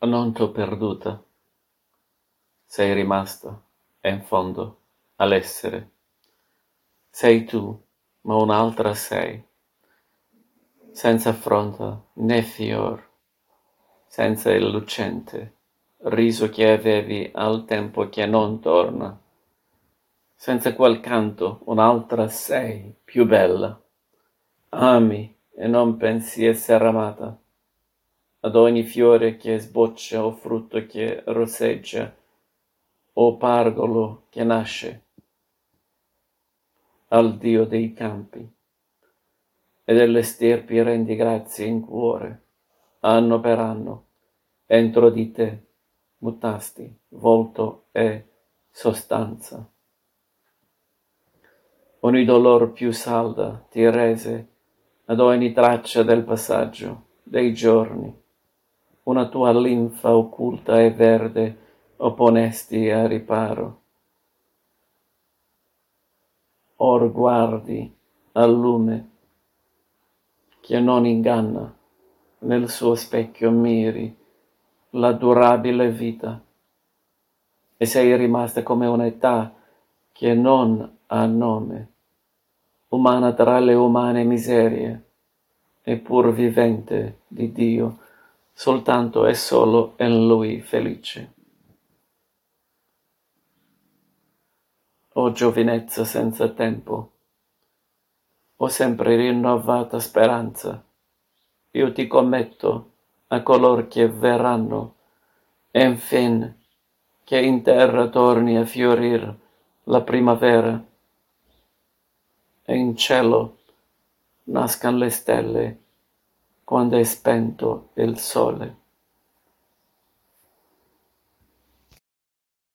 Non t'ho perduta, sei rimasta, e in fondo, all'essere. Sei tu, ma un'altra sei, senza affronta né fior, senza il lucente riso che avevi al tempo che non torna, senza quel canto un'altra sei più bella. Ami e non pensi esser amata. Ad ogni fiore che sboccia o frutto che rosseggia o pargolo che nasce, al Dio dei campi e delle stirpi rendi grazie in cuore, anno per anno, entro di te mutasti volto e sostanza. Ogni dolor più salda ti rese ad ogni traccia del passaggio dei giorni. Una tua linfa occulta e verde opponesti a riparo. Or guardi al lume che non inganna, nel suo specchio miri la durabile vita, e sei rimasta come un'età che non ha nome, umana tra le umane miserie, e pur vivente di Dio, soltanto e solo in Lui felice. O giovinezza senza tempo, o sempre rinnovata speranza, io ti commetto a color che verranno, e infin che in terra torni a fiorir la primavera, e in cielo nascan le stelle quando è spento il sole.